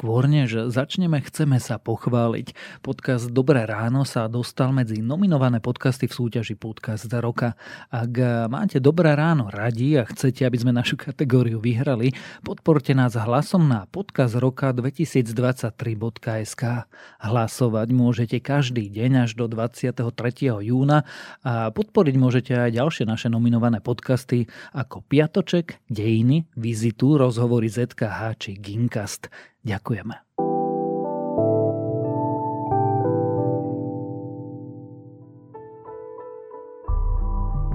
Skôr než začneme, chceme sa pochváliť. Podcast Dobré ráno sa dostal medzi nominované podcasty v súťaži Podcast roka. Ak máte Dobré ráno radi a chcete, aby sme našu kategóriu vyhrali, podporte nás hlasom na podcastroka2023.sk. Hlasovať môžete každý deň až do 23. júna a podporiť môžete aj ďalšie naše nominované podcasty ako Piatoček, Dejiny, Vizitu, Rozhovory ZKH či Ginkast. Ďakujeme.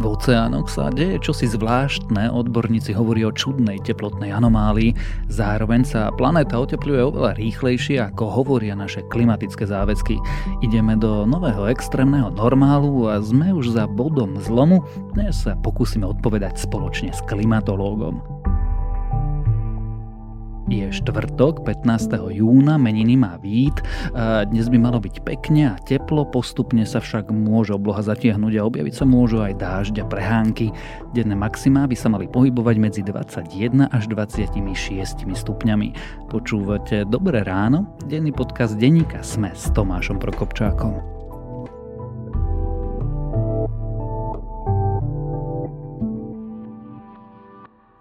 V oceánoch sa deje čosi zvláštne, odborníci hovorí o čudnej teplotnej anomálii. Zároveň sa planéta otepluje oveľa rýchlejšie, ako hovoria naše klimatické záväzky. Ideme do nového extrémneho normálu a sme už za bodom zlomu. Dnes sa pokúsime odpovedať spoločne s klimatológom. Je štvrtok, 15. júna, meniny má Vít. Dnes by malo byť pekne a teplo, postupne sa však môže obloha zatiahnuť a objaviť sa môžu aj dážď a prehánky. Denné maximá by sa mali pohybovať medzi 21 až 26 stupňami. Počúvate Dobré ráno, denný podcast denníka SME s Tomášom Prokopčákom.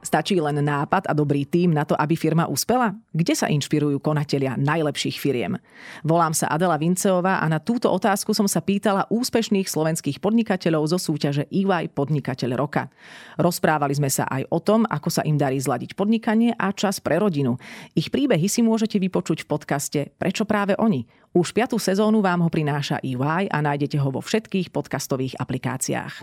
Stačí len nápad a dobrý tím na to, aby firma uspela? Kde sa inšpirujú konatelia najlepších firiem? Volám sa Adela Vinceová a na túto otázku som sa pýtala úspešných slovenských podnikateľov zo súťaže EY Podnikateľ roka. Rozprávali sme sa aj o tom, ako sa im darí zladiť podnikanie a čas pre rodinu. Ich príbehy si môžete vypočuť v podcaste Prečo práve oni? Už 5. sezónu vám ho prináša EY a nájdete ho vo všetkých podcastových aplikáciách.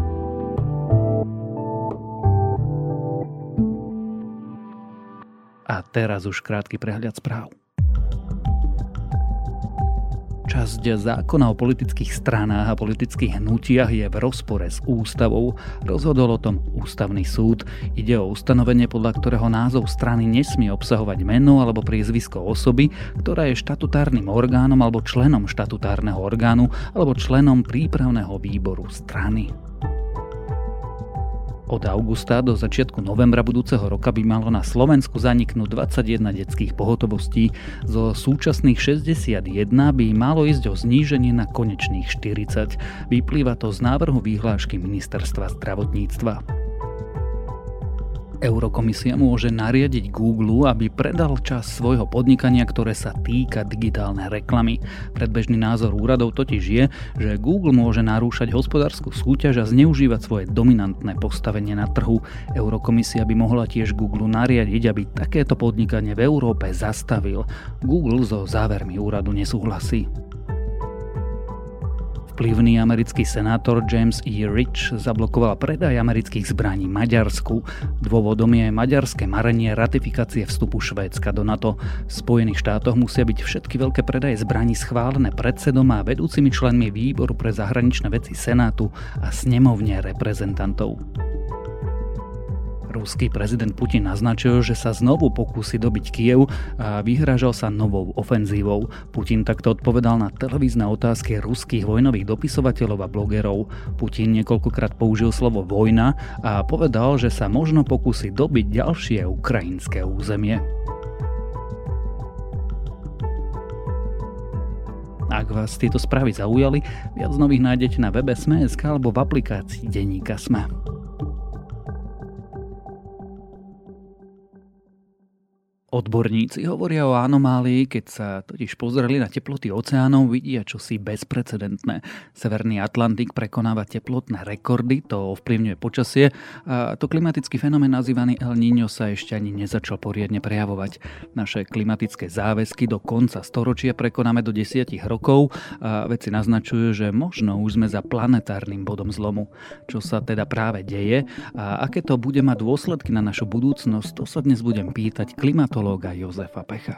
A teraz už krátky prehľad správ. Časť zákona o politických stranách a politických hnutiach je v rozpore s ústavou. Rozhodol o tom ústavný súd. Ide o ustanovenie, podľa ktorého názov strany nesmie obsahovať meno alebo priezvisko osoby, ktorá je štatutárnym orgánom alebo členom štatutárneho orgánu alebo členom prípravného výboru strany. Od augusta do začiatku novembra budúceho roka by malo na Slovensku zaniknúť 21 detských pohotovostí. Zo súčasných 61 by malo ísť o zníženie na konečných 40. Vyplýva to z návrhu vyhlášky Ministerstva zdravotníctva. Eurokomisia môže nariadiť Google, aby predal časť svojho podnikania, ktoré sa týka digitálnej reklamy. Predbežný názor úradov totiž je, že Google môže narúšať hospodársku súťaž a zneužívať svoje dominantné postavenie na trhu. Eurokomisia by mohla tiež Google nariadiť, aby takéto podnikanie v Európe zastavil. Google so závermi úradu nesúhlasí. Vplyvný americký senátor James E. Rich zablokoval predaj amerických zbraní Maďarsku. Dôvodom je maďarské marenie ratifikácie vstupu Švédska do NATO. V Spojených štátoch musia byť všetky veľké predaje zbraní schválené predsedom a vedúcimi členmi výboru pre zahraničné veci Senátu a snemovne reprezentantov. Ruský prezident Putin naznačil, že sa znovu pokúsi dobiť Kyjev a vyhrážal sa novou ofenzívou. Putin takto odpovedal na televízne otázky ruských vojnových dopisovateľov a blogerov. Putin niekoľkokrát použil slovo vojna a povedal, že sa možno pokúsi dobiť ďalšie ukrajinské územie. Ak vás tieto správy zaujali, viac nových nájdete na webe sme.sk alebo v aplikácii denníka SME. Odborníci hovoria o anomálii, keď sa totiž pozreli na teploty oceánov, vidia čosi bezprecedentné. Severný Atlantik prekonáva teplotné rekordy, to ovplyvňuje počasie a to klimatický fenomén nazývaný El Niño sa ešte ani nezačal poriadne prejavovať. Naše klimatické záväzky do konca storočia prekonáme do 10 rokov a vedci naznačujú, že možno už sme za planetárnym bodom zlomu. Čo sa teda práve deje a aké to bude mať dôsledky na našu budúcnosť, to sa dnes budem pýtať klimatológa meteorológa Jozefa Pecha.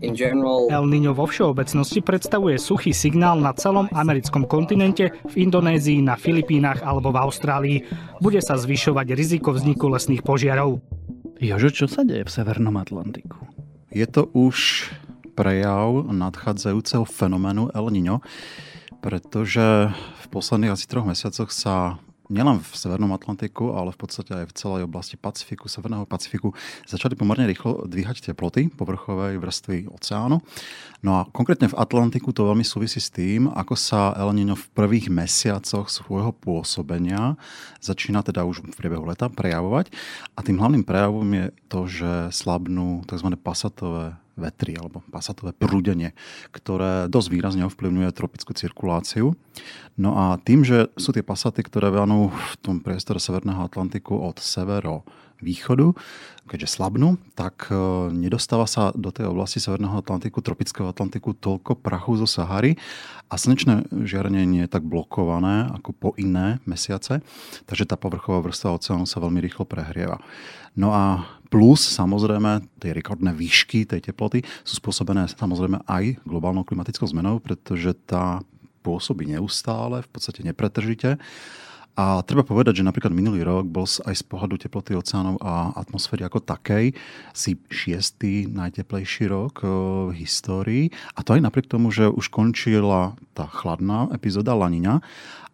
El Niño vo všeobecnosti predstavuje suchý signál na celom americkom kontinente, v Indonézii, na Filipínach alebo v Austrálii. Bude sa zvyšovať riziko vzniku lesných požiarov. Jožo, čo sa deje v Severnom Atlantiku? Je to už prejav nadchádzajúceho fenoménu El Niño, pretože v posledných asi 3 mesiacoch sa nielen v Severnom Atlantiku, ale v podstate aj v celej oblasti Pacifiku, Severného Pacifiku začali pomerne rýchlo dvíhať teploty povrchovej vrstvy oceánu. No a konkrétne v Atlantiku to veľmi súvisí s tým, ako sa El Niño v prvých mesiacoch svojho pôsobenia začína teda už v priebehu leta prejavovať. A tým hlavným prejavom je to, že slabnú tzv. Pasatové vetry alebo pasatové prúdenie, ktoré dosť výrazne ovplyvňuje tropickú cirkuláciu. No a tým, že sú tie pasaty, ktoré vianú v tom priestore Severného Atlantiku od severovýchodu, keďže slabnú, tak nedostáva sa do tej oblasti Severného Atlantiku, tropického Atlantiku toľko prachu zo Sahary a slnečné žiarenie nie je tak blokované ako po iné mesiace, takže tá povrchová vrstva oceánu sa veľmi rýchlo prehrieva. No a plus samozrejme tie rekordné výšky tej teploty sú spôsobené samozrejme aj globálnou klimatickou zmenou, pretože tá pôsobí neustále, v podstate nepretržite. A treba povedať, že napríklad minulý rok bol aj z pohľadu teploty oceánov a atmosféry ako takej si 6. najteplejší rok v histórii. A to aj napriek tomu, že už končila tá chladná epizóda La Niña.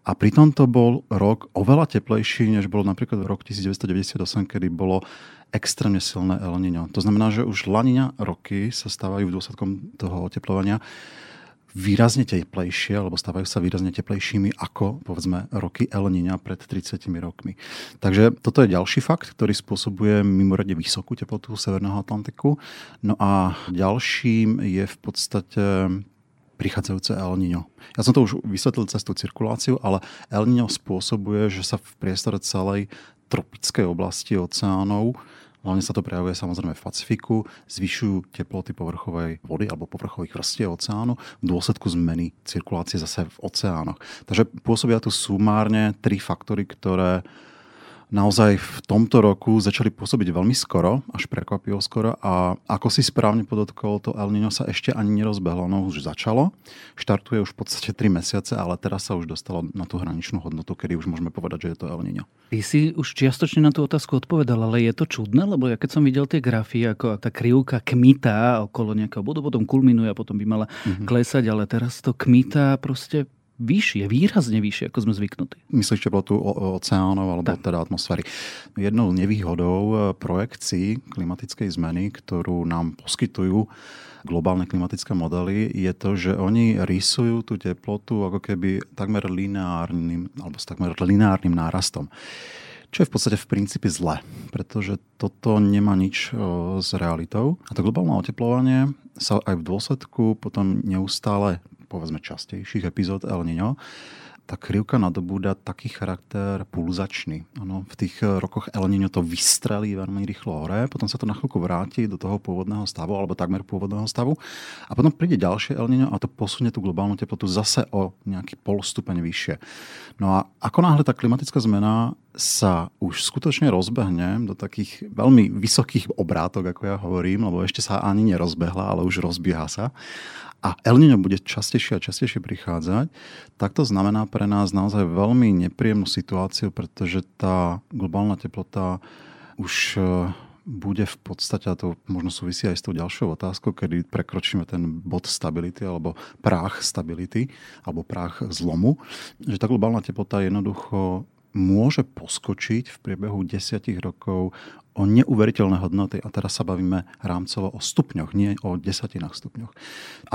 A pritom to bol rok oveľa teplejší, než bol napríklad rok 1998, kedy bolo extrémne silné El Niño. To znamená, že už La Niña roky sa stávajú dôsledkom toho oteplovania výrazne teplejšie, alebo stávajú sa výrazne teplejšími ako, povedzme, roky El Niña pred 30 rokmi. Takže toto je ďalší fakt, ktorý spôsobuje mimoriadne vysokú teplotu Severného Atlantiku. No a ďalším je v podstate prichádzajúce El Niño. Ja som to už vysvetlil cez tú cirkuláciu, ale El Niño spôsobuje, že sa v priestore celej tropickej oblasti oceánov, hlavne sa to prejavuje samozrejme v Pacifiku, zvyšujú teploty povrchovej vody alebo povrchových vrstiev oceánu v dôsledku zmeny cirkulácie zase v oceánoch. Takže pôsobia tu sumárne 3 faktory, ktoré naozaj v tomto roku začali pôsobiť veľmi skoro, až prekvapivo skoro. A ako si správne podotkol, to El Niño sa ešte ani nerozbehlo. No už začalo, štartuje už v podstate 3 mesiace, ale teraz sa už dostalo na tú hraničnú hodnotu, kedy už môžeme povedať, že je to El Niño. Ty si už čiastočne na tú otázku odpovedal, ale je to čudné, lebo ja keď som videl tie grafy, ako tá krivka kmitá okolo nejakého bodu, potom kulminuje a potom by mala klesať, ale teraz to kmitá proste vyššie, výrazne vyššie, ako sme zvyknutí. Myslíš teplotu oceánov alebo teda atmosféry. Jednou z nevýhodou projekcií klimatickej zmeny, ktorú nám poskytujú globálne klimatické modely, je to, že oni rysujú tú teplotu ako keby takmer lineárnym alebo s takmer lineárnym nárastom. Čo je v podstate v princípe zle, pretože toto nemá nič s realitou. A to globálne oteplovanie sa aj v dôsledku potom neustále, povedzme častejších epizód El Niño, tá krivka nadobúda taký charakter pulzačný. Ano, v tých rokoch El Niño to vystrelí veľmi rýchlo hore, potom sa to na chvíľku vráti do toho pôvodného stavu, alebo takmer pôvodného stavu. A potom príde ďalšie El Niño a to posunie tú globálnu teplotu zase o nejaký polstupeň vyššie. No a ako náhle tá klimatická zmena sa už skutočne rozbehne do takých veľmi vysokých obrátok, ako ja hovorím, lebo ešte sa ani nerozbehla, ale už rozbieha sa, a El Niño bude častejšie a častejšie prichádzať, tak to znamená pre nás naozaj veľmi nepríjemnú situáciu, pretože tá globálna teplota už bude v podstate, a to možno súvisí aj s tou ďalšou otázkou, kedy prekročíme ten bod stability alebo práh stability alebo práh zlomu, že tá globálna teplota jednoducho môže poskočiť v priebehu 10 rokov o neuveriteľné hodnoty. A teraz sa bavíme rámcovo o stupňoch, nie o 10 stupňoch.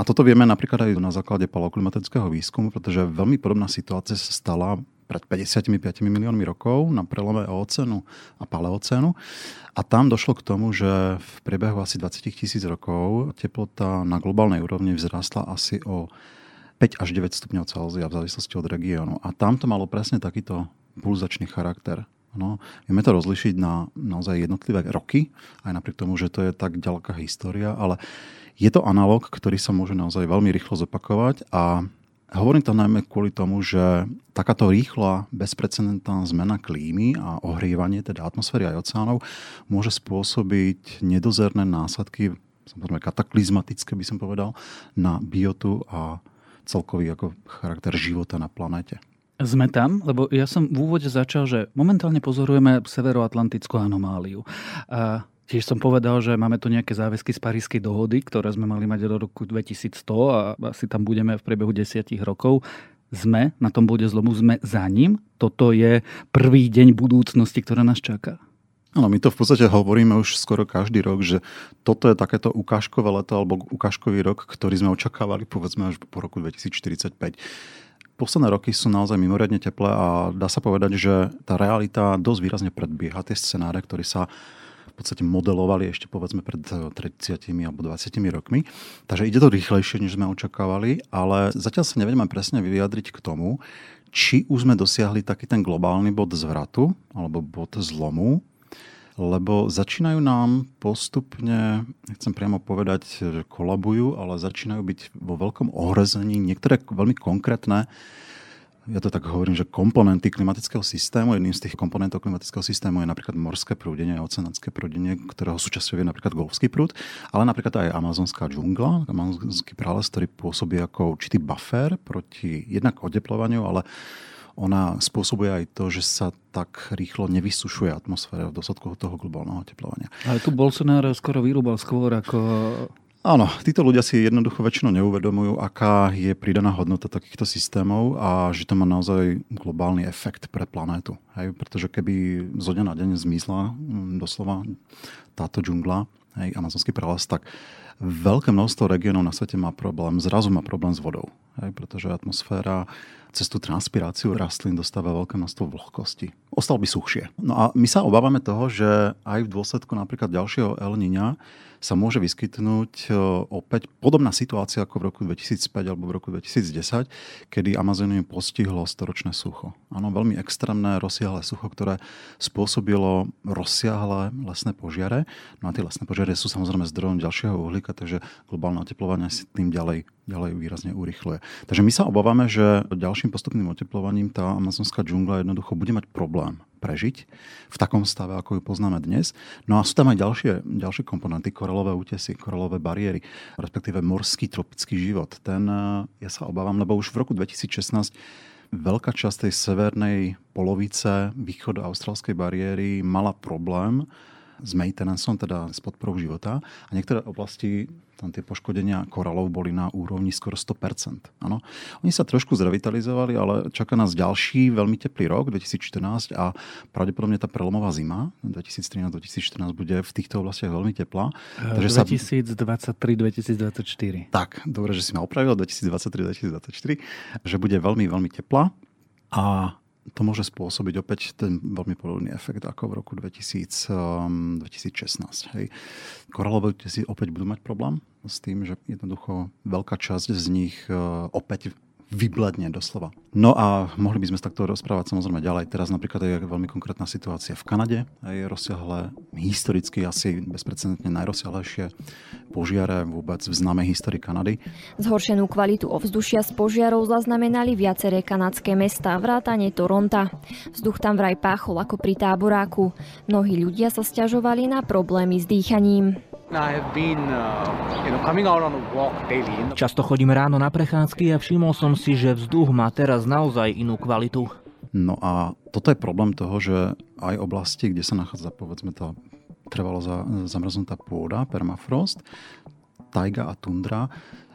A toto vieme napríklad aj na základe paleoklimatického výskumu, pretože veľmi podobná situácia sa stala pred 55 miliónmi rokov na prelome Eocénu a Paleocénu. A tam došlo k tomu, že v priebehu asi 20 000 rokov teplota na globálnej úrovni vzrástla asi o 5 až 9 stupňov Celzia v závislosti od regiónu. A tam to malo presne takýto pulzačný charakter. No, vieme to rozlišiť na naozaj jednotlivé roky, aj napriek tomu, že to je tak ďaleká história, ale je to analóg, ktorý sa môže naozaj veľmi rýchlo zopakovať a Hovorím to najmä kvôli tomu, že takáto rýchla, bezprecedentná zmena klímy a ohrievanie teda atmosféry aj oceánov môže spôsobiť nedozerné následky, samozrejme kataklizmatické by som povedal, na biotu a celkový ako charakter života na planéte. Sme tam, lebo ja som v úvode začal, že momentálne pozorujeme severoatlantickú anomáliu. A tiež som povedal, že máme tu nejaké záväzky z Parískej dohody, ktoré sme mali mať do roku 2100 a asi tam budeme v priebehu 10 rokov. Sme na tom bode zlomu, sme za ním. Toto je prvý deň budúcnosti, ktorá nás čaká. Áno, my to v podstate hovoríme už skoro každý rok, že toto je takéto ukážkové leto alebo ukážkový rok, ktorý sme očakávali povedzme až po roku 2045. Posledné roky sú naozaj mimoriadne teplé a dá sa povedať, že tá realita dosť výrazne predbieha tie scenáre, ktoré sa v podstate modelovali ešte povedzme pred 30 alebo 20 rokmi. Takže ide to rýchlejšie, než sme očakávali, ale zatiaľ sa nevieme presne vyjadriť k tomu, či už sme dosiahli taký ten globálny bod zvratu alebo bod zlomu, lebo začínajú nám postupne, nechcem priamo povedať, že kolabujú, ale začínajú byť vo veľkom ohrození niektoré veľmi konkrétne, ja to tak hovorím, že komponenty klimatického systému. Jedným z tých komponentov klimatického systému je napríklad morské prúdenie a oceánske prúdenie, ktorého súčasťou je napríklad golfský prúd, ale napríklad aj amazonská džungla, amazonský prales, ktorý pôsobí ako určitý buffer proti jednak oteplovaniu, ale ona spôsobuje aj to, že sa tak rýchlo nevysušuje atmosféra v dôsledku toho globálneho oteplovania. Ale tu Bolsonaro skoro vyrúbal skôr ako... Áno, títo ľudia si jednoducho väčšinou neuvedomujú, aká je pridaná hodnota takýchto systémov a že to má naozaj globálny efekt pre planétu. Hej, pretože keby zo dňa na deň zmizla doslova táto džungla, hej, amazonský prales, tak veľké množstvo regiónov na svete má problém, zrazu má problém s vodou. Hej, pretože atmosféra cez tú transpiráciu rastlín dostáva veľké množstvo vlhkosti. Ostal by suchšie. No a my sa obávame toho, že aj v dôsledku napríklad ďalšieho El Niña sa môže vyskytnúť opäť podobná situácia ako v roku 2005 alebo v roku 2010, kedy Amazonium postihlo storočné sucho. Áno, veľmi extrémne rozsiahle sucho, ktoré spôsobilo rozsiahle lesné požiare. No a tie lesné požiare sú samozrejme zdrojom ďalšieho uhlíka, takže globálne oteplovanie si tým ďalej výrazne urýchluje. Takže my sa obávame, že ďalším postupným oteplovaním tá amazonská džungla jednoducho bude mať problém prežiť v takom stave, ako ju poznáme dnes. No a sú tam aj ďalšie komponenty, koralové útesy, koralové bariéry, respektíve morský tropický život. Ten, ja sa obávam, lebo už v roku 2016 veľká časť tej severnej polovice východoaustrálskej bariéry mala problém s maintenanceom, teda s podporou života. A niektoré oblasti, tam tie poškodenia koralov boli na úrovni skoro 100%. Áno. Oni sa trošku zrevitalizovali, ale čaká nás ďalší veľmi teplý rok, 2014, a pravdepodobne tá prelomová zima 2013-2014 bude v týchto oblastiach veľmi teplá. 2023-2024. Tak, dobre, že si ma opravil, 2023-2024, že bude veľmi, veľmi teplá. A to môže spôsobiť opäť ten veľmi podobný efekt ako v roku 2016. Hej. Koralové si opäť budú mať problém s tým, že jednoducho veľká časť z nich opäť vybledne doslova. No a mohli by sme sa takto rozprávať samozrejme ďalej. Teraz napríklad je veľmi konkrétna situácia v Kanade. Je rozsiahle, historicky asi bezprecedentne najrozsiahlejšie požiare vôbec v známej histórii Kanady. Zhoršenú kvalitu ovzdušia z požiarov zaznamenali viaceré kanadské mestá, vrátane Toronta. Vzduch tam vraj páchol ako pri táboráku. Mnohí ľudia sa sťažovali na problémy s dýchaním. Často chodím ráno na prechádzky a všimol som si, že vzduch má teraz naozaj inú kvalitu. No a toto je problém toho, že aj oblasti, kde sa nachádza povedzme tá trvalo zamrznutá pôda, permafrost, tajga a tundra,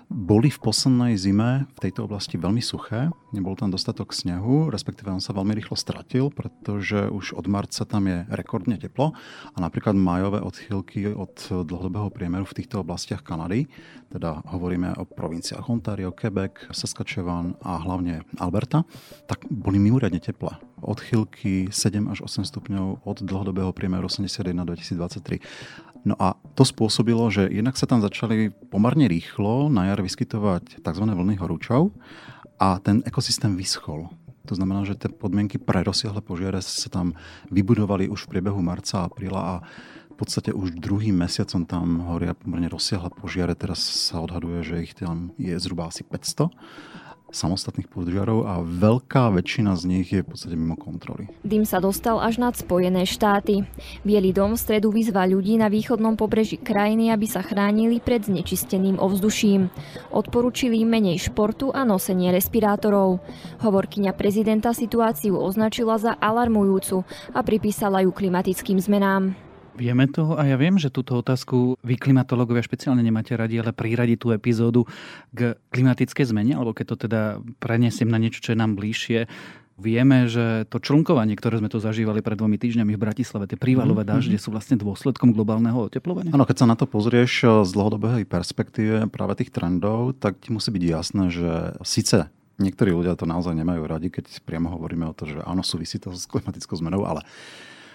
boli v poslednej zime v tejto oblasti veľmi suché, nebol tam dostatok snehu, respektíve on sa veľmi rýchlo stratil, pretože už od marca tam je rekordne teplo a napríklad májové odchýlky od dlhodobého priemeru v týchto oblastiach Kanady, teda hovoríme o provinciách Ontario, Quebec, Saskatchewan a hlavne Alberta, tak boli mimoriadne teplé. Odchýlky 7 až 8 stupňov od dlhodobého priemeru 81-2023. No a to spôsobilo, že jednak sa tam začali pomerne rýchlo na jar vyskytovať tzv. Vlny horúčov a ten ekosystém vyschol. To znamená, že tie podmienky pre rozsiahle požiare sa tam vybudovali už v priebehu marca a apríla a v podstate už druhým mesiacom tam horia pomerne rozsiahle požiare. Teraz sa odhaduje, že ich tam je zhruba asi 500. samostatných požiarov a veľká väčšina z nich je v podstate mimo kontroly. Dym sa dostal až nad Spojené štáty. Bielý dom v stredu vyzval ľudí na východnom pobreží krajiny, aby sa chránili pred znečisteným ovzduším. Odporučili menej športu a nosenie respirátorov. Hovorkyňa prezidenta situáciu označila za alarmujúcu a pripísala ju klimatickým zmenám. Vieme to a ja viem, že túto otázku vy klimatológovia špeciálne nemáte radi, ale priradiť tú epizódu k klimatickej zmene, alebo keď to teda prenesiem na niečo, čo je nám bližšie. Vieme, že to člnkovanie, ktoré sme tu zažívali pred 2 týždňami v Bratislave, tie prívalové dažde sú vlastne dôsledkom globálneho oteplovania. Áno, keď sa na to pozrieš z dlhodobej perspektívy práve tých trendov, tak ti musí byť jasné, že síce niektorí ľudia to naozaj nemajú radi, keď priamo hovoríme o to, že áno, súvisí to s klimatickou zmenou, ale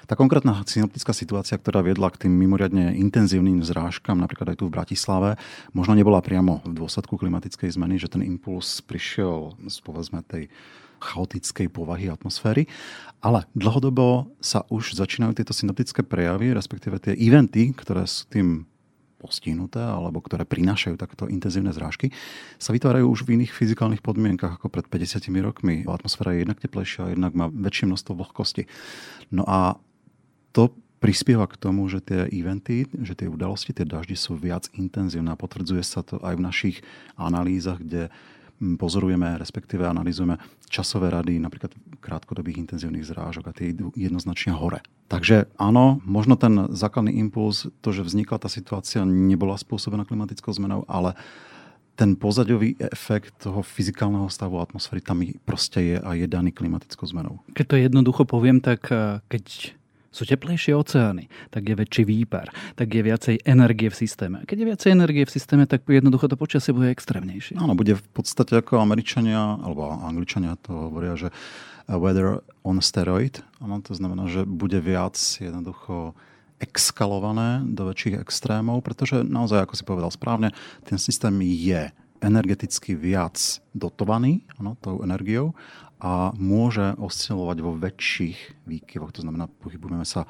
tá konkrétna synoptická situácia, ktorá viedla k tým mimoriadne intenzívnym zrážkam, napríklad aj tu v Bratislave, možno nebola priamo v dôsledku klimatickej zmeny, že ten impuls prišiel z povedzme tej chaotickej povahy atmosféry, ale dlhodobo sa už začínajú tieto synoptické prejavy, respektíve tie eventy, ktoré sú tým postihnuté, alebo ktoré prinášajú takto intenzívne zrážky, sa vytvárajú už v iných fyzikálnych podmienkach ako pred 50 rokmi. Atmosféra je jednak teplejšia, jednak má väčšie množstvo vlhkosti. No a to prispieva k tomu, že tie eventy, že tie udalosti, tie daždy sú viac intenzívne a potvrdzuje sa to aj v našich analýzach, kde pozorujeme, respektíve analýzujeme časové rady napríklad krátkodobých intenzívnych zrážok a tie idú jednoznačne hore. Takže áno, možno ten základný impuls, to, že vznikla tá situácia, nebola spôsobená klimatickou zmenou, ale ten pozaďový efekt toho fyzikálneho stavu atmosféry tam proste je a je daný klimatickou zmenou. Keď to jednoducho poviem, tak keď sú teplejšie oceány, tak je väčší výpar, tak je viacej energie v systéme. Keď je viacej energie v systéme, tak jednoducho to počasie bude extrémnejšie. Áno, bude v podstate ako Američania, alebo Angličania to hovoria, že weather on steroid. Áno, to znamená, že bude viac jednoducho exkalované do väčších extrémov, pretože naozaj, ako si povedal správne, ten systém je energeticky viac dotovaný tou energiou a môže oscilovať vo väčších výkyvoch. To znamená, pohybujeme sa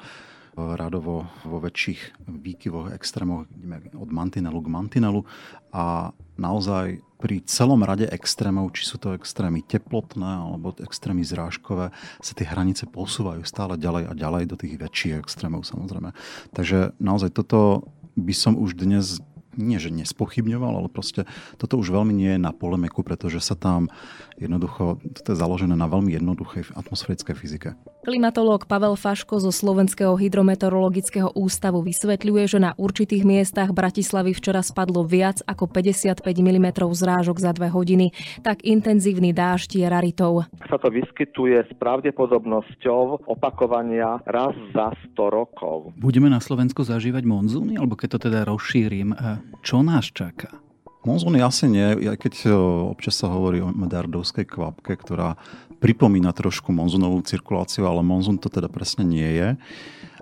radovo vo väčších výkyvoch, extrémoch, od mantinelu k mantinelu a naozaj pri celom rade extrémov, či sú to extrémy teplotné alebo extrémy zrážkové, sa tie hranice posúvajú stále ďalej a ďalej do tých väčších extrémov samozrejme. Takže naozaj toto by som už dnes nie, že nespochybňoval, ale proste toto už veľmi nie je na polemiku, pretože sa tam jednoducho, toto je založené na veľmi jednoduchej atmosférickej fyzike. Klimatológ Pavel Faško zo Slovenského hydrometeorologického ústavu vysvetľuje, že na určitých miestach Bratislavy včera spadlo viac ako 55 mm zrážok za 2 hodiny. Tak intenzívny dážď je raritou. Sa to vyskytuje s pravdepodobnosťou opakovania raz za 100 rokov. Budeme na Slovensku zažívať monzúny, alebo keď to teda rozšírim, čo nás čaká? Monzóny asi nie, aj keď občas sa hovorí o medardovskej kvapke, ktorá pripomína trošku monzónovú cirkuláciu, ale monzón to teda presne nie je.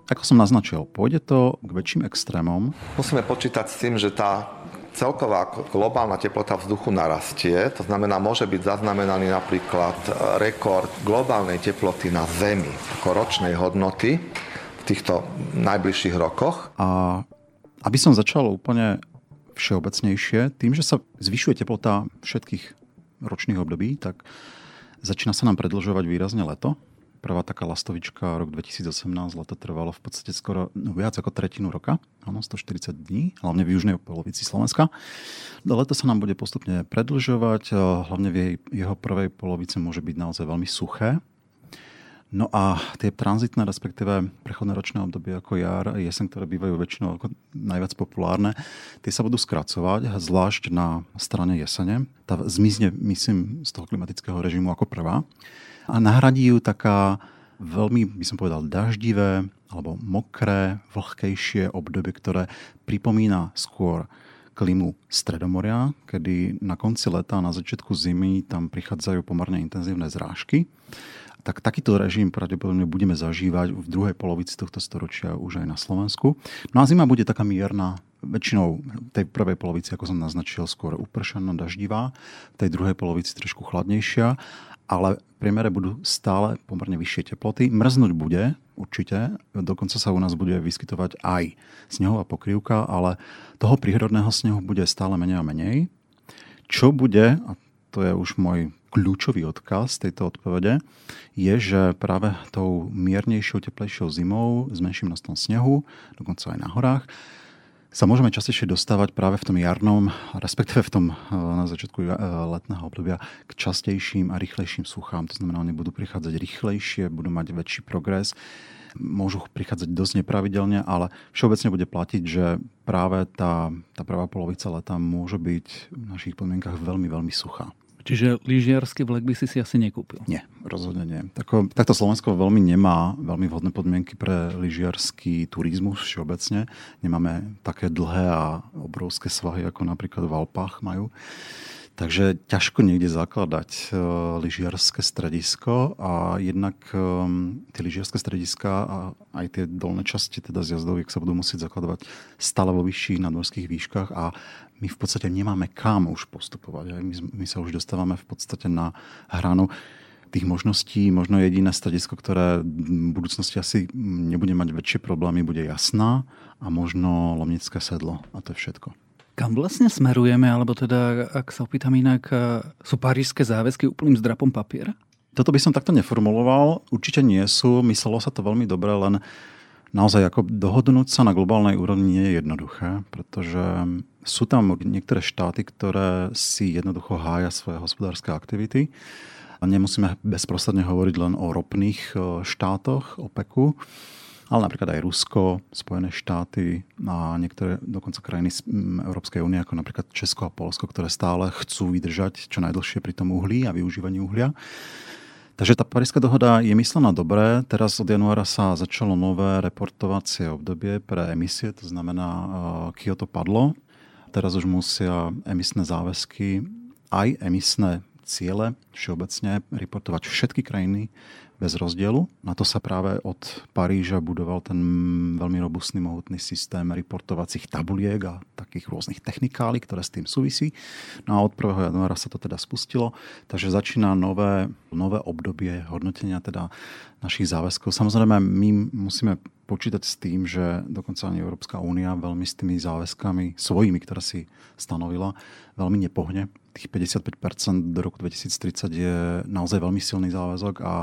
Ako som naznačil, pôjde to k väčším extrémom. Musíme počítať s tým, že tá celková globálna teplota vzduchu narastie, to znamená, môže byť zaznamenaný napríklad rekord globálnej teploty na Zemi, ako ročnej hodnoty v týchto najbližších rokoch. A aby som začal úplne všeobecnejšie, tým, že sa zvyšuje teplota všetkých ročných období, tak začína sa nám predĺžovať výrazne leto. Prvá taká lastovička, rok 2018, leto trvalo v podstate skoro viac ako tretinu roka, áno, 140 dní, hlavne v južnej polovici Slovenska. Leto sa nám bude postupne predĺžovať, hlavne v jeho prvej polovici môže byť naozaj veľmi suché. No a tie tranzitné, respektíve prechodné ročné obdobie ako jar a jeseň, ktoré bývajú väčšinou najviac populárne, tie sa budú skracovať, zvlášť na strane jesene. Tá zmizne, myslím, z toho klimatického režimu ako prvá. A nahradí ju taká veľmi, by som povedal, daždivé alebo mokré, vlhkejšie obdobie, ktoré pripomína skôr klimu Stredomoria, kedy na konci leta a na začiatku zimy tam prichádzajú pomerne intenzívne zrážky. Tak takýto režim pravdepodobne budeme zažívať v druhej polovici tohto storočia už aj na Slovensku. No a zima bude taká mierna, väčšinou tej prvej polovici, ako som naznačil, skôr upršaná, daždivá, v tej druhej polovici trošku chladnejšia, ale v priemere budú stále pomerne vyššie teploty. Mrznúť bude určite, dokonca sa u nás bude vyskytovať aj snehová pokrývka, ale toho prírodného snehu bude stále menej a menej. Čo bude, a to je už môj kľúčový odkaz tejto odpovede je, že práve tou miernejšou, teplejšou zimou s menším množstvom snehu, dokonca aj na horách, sa môžeme častejšie dostávať práve v tom jarnom, respektíve v tom na začiatku letného obdobia k častejším a rýchlejším suchám. To znamená, oni budú prichádzať rýchlejšie, budú mať väčší progres, môžu prichádzať dosť nepravidelne, ale všeobecne bude platiť, že práve tá prvá polovica leta môže byť v našich podmienkach veľmi, veľmi suchá. Čiže lyžiarsky vlek by si asi nekúpil? Nie, rozhodne nie. Takto Slovensko veľmi nemá veľmi vhodné podmienky pre lyžiarsky turizmus všeobecne. Nemáme také dlhé a obrovské svahy, ako napríklad v Alpách majú. Takže ťažko niekde zakladať lyžiarske stredisko a jednak tie lyžiarske strediska a aj tie dolné časti teda zjazdoviek sa budú musieť zakladovať stále vo vyšších nadmorských výškach a my v podstate nemáme kam už postupovať. My sa už dostávame v podstate na hranu tých možností. Možno jediné stredisko, ktoré v budúcnosti asi nebude mať väčšie problémy, bude Jasná a možno Lomnické sedlo a to je všetko. Kam vlastne smerujeme, alebo teda, ak sa opýtam inak, sú parížské záväzky úplným zdrapom papiera? Toto by som takto neformuloval. Určite nie sú. Myslelo sa to veľmi dobre, len naozaj ako dohodnúť sa na globálnej úrovni nie je jednoduché, pretože sú tam niektoré štáty, ktoré si jednoducho hája svoje hospodárske aktivity. Nemusíme bezprostredne hovoriť len o ropných štátoch, OPECu, ale napríklad aj Rusko, Spojené štáty a niektoré dokonca krajiny Európskej únie, ako napríklad Česko a Poľsko, ktoré stále chcú vydržať čo najdlhšie pri tom uhlí a využívaní uhlia. Takže tá Paríska dohoda je myslená dobre. Teraz od januára sa začalo nové reportovacie obdobie pre emisie, to znamená Kyoto padlo. Teraz už musia emisné záväzky, aj emisné ciele všeobecne reportovať všetky krajiny bez rozdielu. Na to sa práve od Paríža budoval ten veľmi robustný, mohutný systém reportovacích tabuliek a takých rôznych technikálí, ktoré s tým súvisí. No a od 1. januára sa to teda spustilo, takže začína nové obdobie hodnotenia teda našich záväzkov. Samozrejme, my musíme počítať s tým, že dokonca ani Európska únia veľmi s tými záväzkami svojimi, ktoré si stanovila, veľmi nepohne. Tých 55% do roku 2030 je naozaj veľmi silný záväzok a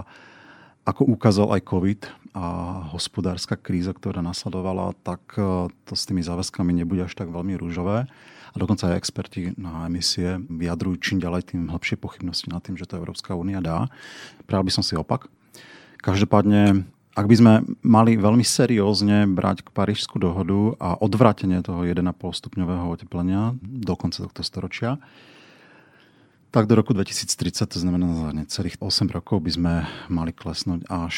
ako ukázal aj COVID a hospodárska kríza, ktorá nasledovala, tak to s tými záväzkami nebude až tak veľmi rúžové. A dokonca aj experti na emisie vyjadrujú čím ďalej tým hlbšie pochybnosti nad tým, že to Európska únia dá. Práve by som si opak. Každopádne, ak by sme mali veľmi seriózne brať k Parížskú dohodu a odvrátenie toho 1,5 stupňového oteplenia do konca tohto storočia, tak do roku 2030, to znamená za necelých 8 rokov, by sme mali klesnúť až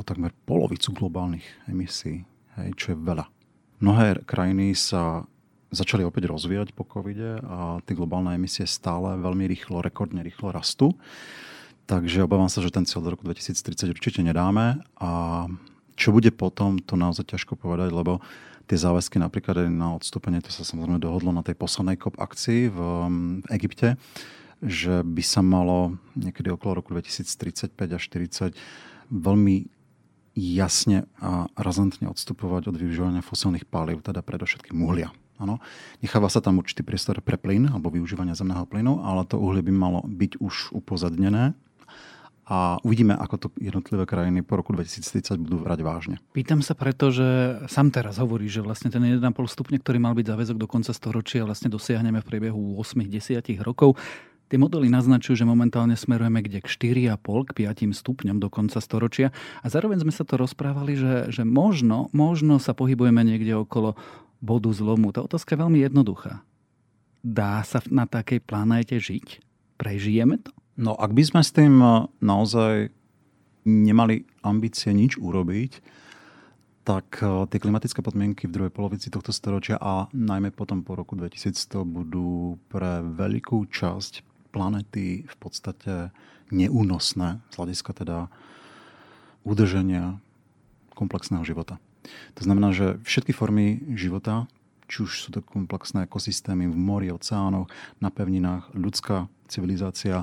o takmer polovicu globálnych emisí, hej, čo je veľa. Mnohé krajiny sa začali opäť rozvíjať po covide a tie globálne emisie stále veľmi rýchlo, rekordne rýchlo rastú. Takže obávam sa, že ten cieľ do roku 2030 určite nedáme a čo bude potom, to naozaj ťažko povedať, lebo tie záväzky napríklad na odstúpenie, to sa samozrejme dohodlo na tej poslednej COP akcii v Egypte, že by sa malo niekedy okolo roku 2035 až 40 veľmi jasne a razantne odstupovať od využívania fosilných palív, teda predovšetkým uhlia. Áno. Necháva sa tam určitý priestor pre plyn alebo využívania zemného plynu, ale to uhlie by malo byť už upozadnené. A uvidíme, ako to jednotlivé krajiny po roku 2030 budú brať vážne. Pýtam sa preto, že sám teraz hovorí, že vlastne ten 1,5 stupňa, ktorý mal byť záväzok do konca storočia, vlastne dosiahneme v priebehu 8-10 rokov. Tie modely naznačujú, že momentálne smerujeme kde k 4,5, k 5 stupňom do konca storočia. A zároveň sme sa to rozprávali, že možno sa pohybujeme niekde okolo bodu zlomu. Tá otázka je veľmi jednoduchá. Dá sa na takej planéte žiť? Prežijeme to? No, ak by sme s tým naozaj nemali ambície nič urobiť, tak tie klimatické podmienky v druhej polovici tohto storočia a najmä potom po roku 2100 budú pre veľkú časť planety v podstate neúnosné z hľadiska teda udrženia komplexného života. To znamená, že všetky formy života, či už sú to komplexné ekosystémy v mori, oceánoch, na pevninách, ľudská civilizácia,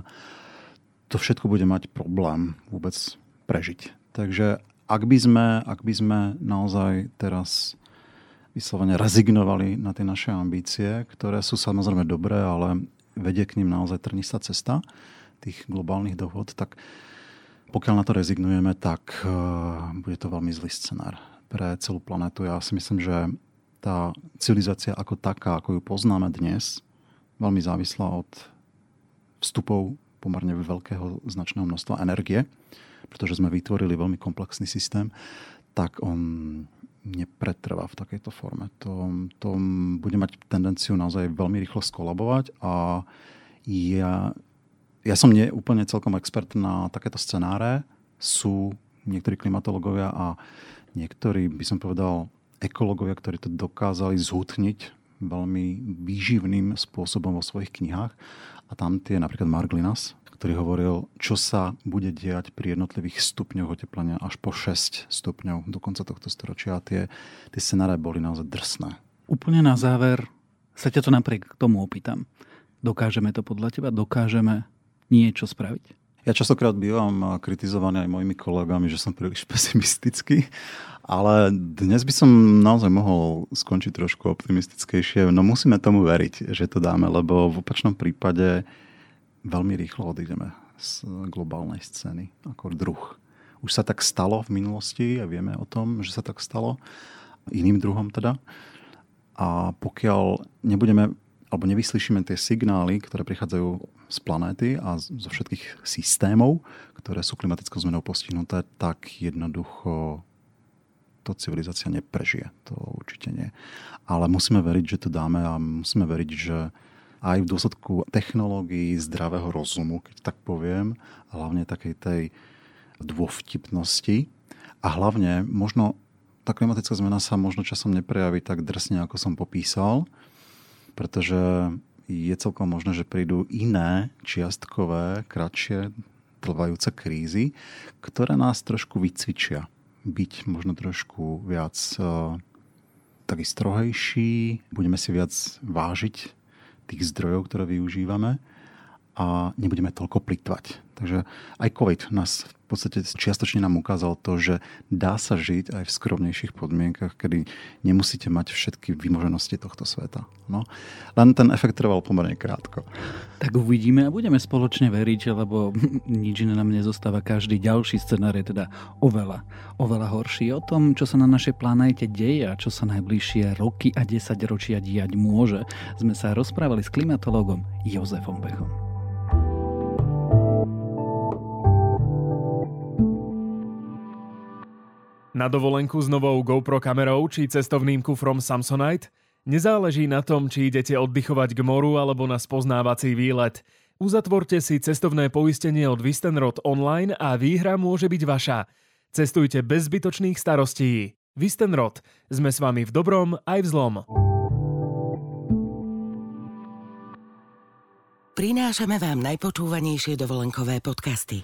to všetko bude mať problém vôbec prežiť. Takže ak by sme naozaj teraz vyslovene rezignovali na tie naše ambície, ktoré sú samozrejme dobré, ale vedie k ním naozaj trnistá cesta, tých globálnych dohôd, tak pokiaľ na to rezignujeme, tak bude to veľmi zlý scenár pre celú planetu. Ja si myslím, že tá civilizácia ako taká, ako ju poznáme dnes, veľmi závislá od vstupov pomerne veľkého značného množstva energie, pretože sme vytvorili veľmi komplexný systém, tak on nepretrvá v takejto forme. To bude mať tendenciu naozaj veľmi rýchlo skolabovať a ja som nie úplne celkom expert na takéto scenáre. Sú niektorí klimatológovia a niektorí, by som povedal, ekológovia, ktorí to dokázali zhutniť veľmi výživným spôsobom vo svojich knihách. A tam je napríklad Mark Linas, ktorý hovoril, čo sa bude diať pri jednotlivých stupňoch oteplenia až po 6 stupňov do konca tohto storočia. A tie scenáre boli naozaj drsné. Úplne na záver sa ťa to napriek tomu opýtam. Dokážeme to podľa teba? Dokážeme niečo spraviť? Ja častokrát bývam kritizovaný aj mojimi kolegami, že som príliš pesimistický, ale dnes by som naozaj mohol skončiť trošku optimistickejšie. No musíme tomu veriť, že to dáme, lebo v opačnom prípade veľmi rýchlo odídeme z globálnej scény ako druh. Už sa tak stalo v minulosti a vieme o tom, že sa tak stalo iným druhom teda. A pokiaľ nebudeme alebo nevyslyšíme tie signály, ktoré prichádzajú z planéty a zo všetkých systémov, ktoré sú klimatickou zmenou postihnuté, tak jednoducho to civilizácia neprežije. To určite nie. Ale musíme veriť, že to dáme a musíme veriť, že aj v dôsledku technológií, zdravého rozumu, keď tak poviem, hlavne takej tej dôvtipnosti a hlavne možno tá klimatická zmena sa možno časom neprejaví tak drsne, ako som popísal, pretože je celkom možné, že prídu iné čiastkové, kratšie, trvajúce krízy, ktoré nás trošku vycvičia. Byť možno trošku viac taký strohejší, budeme si viac vážiť tých zdrojov, ktoré využívame a nebudeme toľko plytvať. Takže aj COVID nás v podstate čiastočne nám ukázal to, že dá sa žiť aj v skromnejších podmienkach, kedy nemusíte mať všetky vymoženosti tohto sveta. No, len ten efekt trval pomerne krátko. Tak uvidíme a budeme spoločne veriť, lebo nič iné nám nezostáva. Každý ďalší scenár je teda oveľa, oveľa horší. O tom, čo sa na našej planéte deje a čo sa najbližšie roky a 10 ročia diať môže, sme sa rozprávali s klimatológom Jozefom Pechom. Na dovolenku s novou GoPro kamerou či cestovným kufrom Samsonite? Nezáleží na tom, či idete oddychovať k moru alebo na spoznávací výlet. Uzatvorte si cestovné poistenie od Wüstenrot online a výhra môže byť vaša. Cestujte bez zbytočných starostí. Wüstenrot. Sme s vami v dobrom aj v zlom. Prinášame vám najpočúvanejšie dovolenkové podcasty.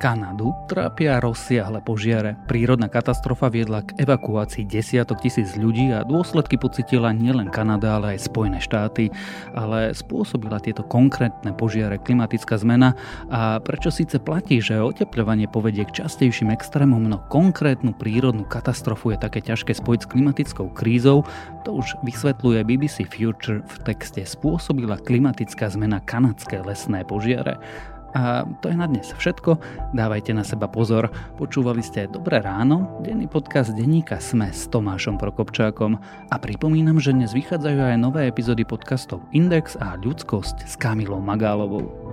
Kanadu trápia rozsiahle požiare. Prírodná katastrofa viedla k evakuácii desiatok tisíc ľudí a dôsledky pocitila nielen Kanada, ale aj Spojené štáty. Ale spôsobila tieto konkrétne požiare klimatická zmena a prečo síce platí, že otepľovanie povedie k častejším extrémom, no konkrétnu prírodnú katastrofu je také ťažké spojiť s klimatickou krízou, to už vysvetľuje BBC Future v texte Spôsobila klimatická zmena kanadské lesné požiare. A to je na dnes všetko. Dávajte na seba pozor. Počúvali ste Dobré ráno, denný podcast denníka SME s Tomášom Prokopčákom. A pripomínam, že dnes vychádzajú aj nové epizódy podcastov Index a Ľudskosť s Kamilou Magálovou.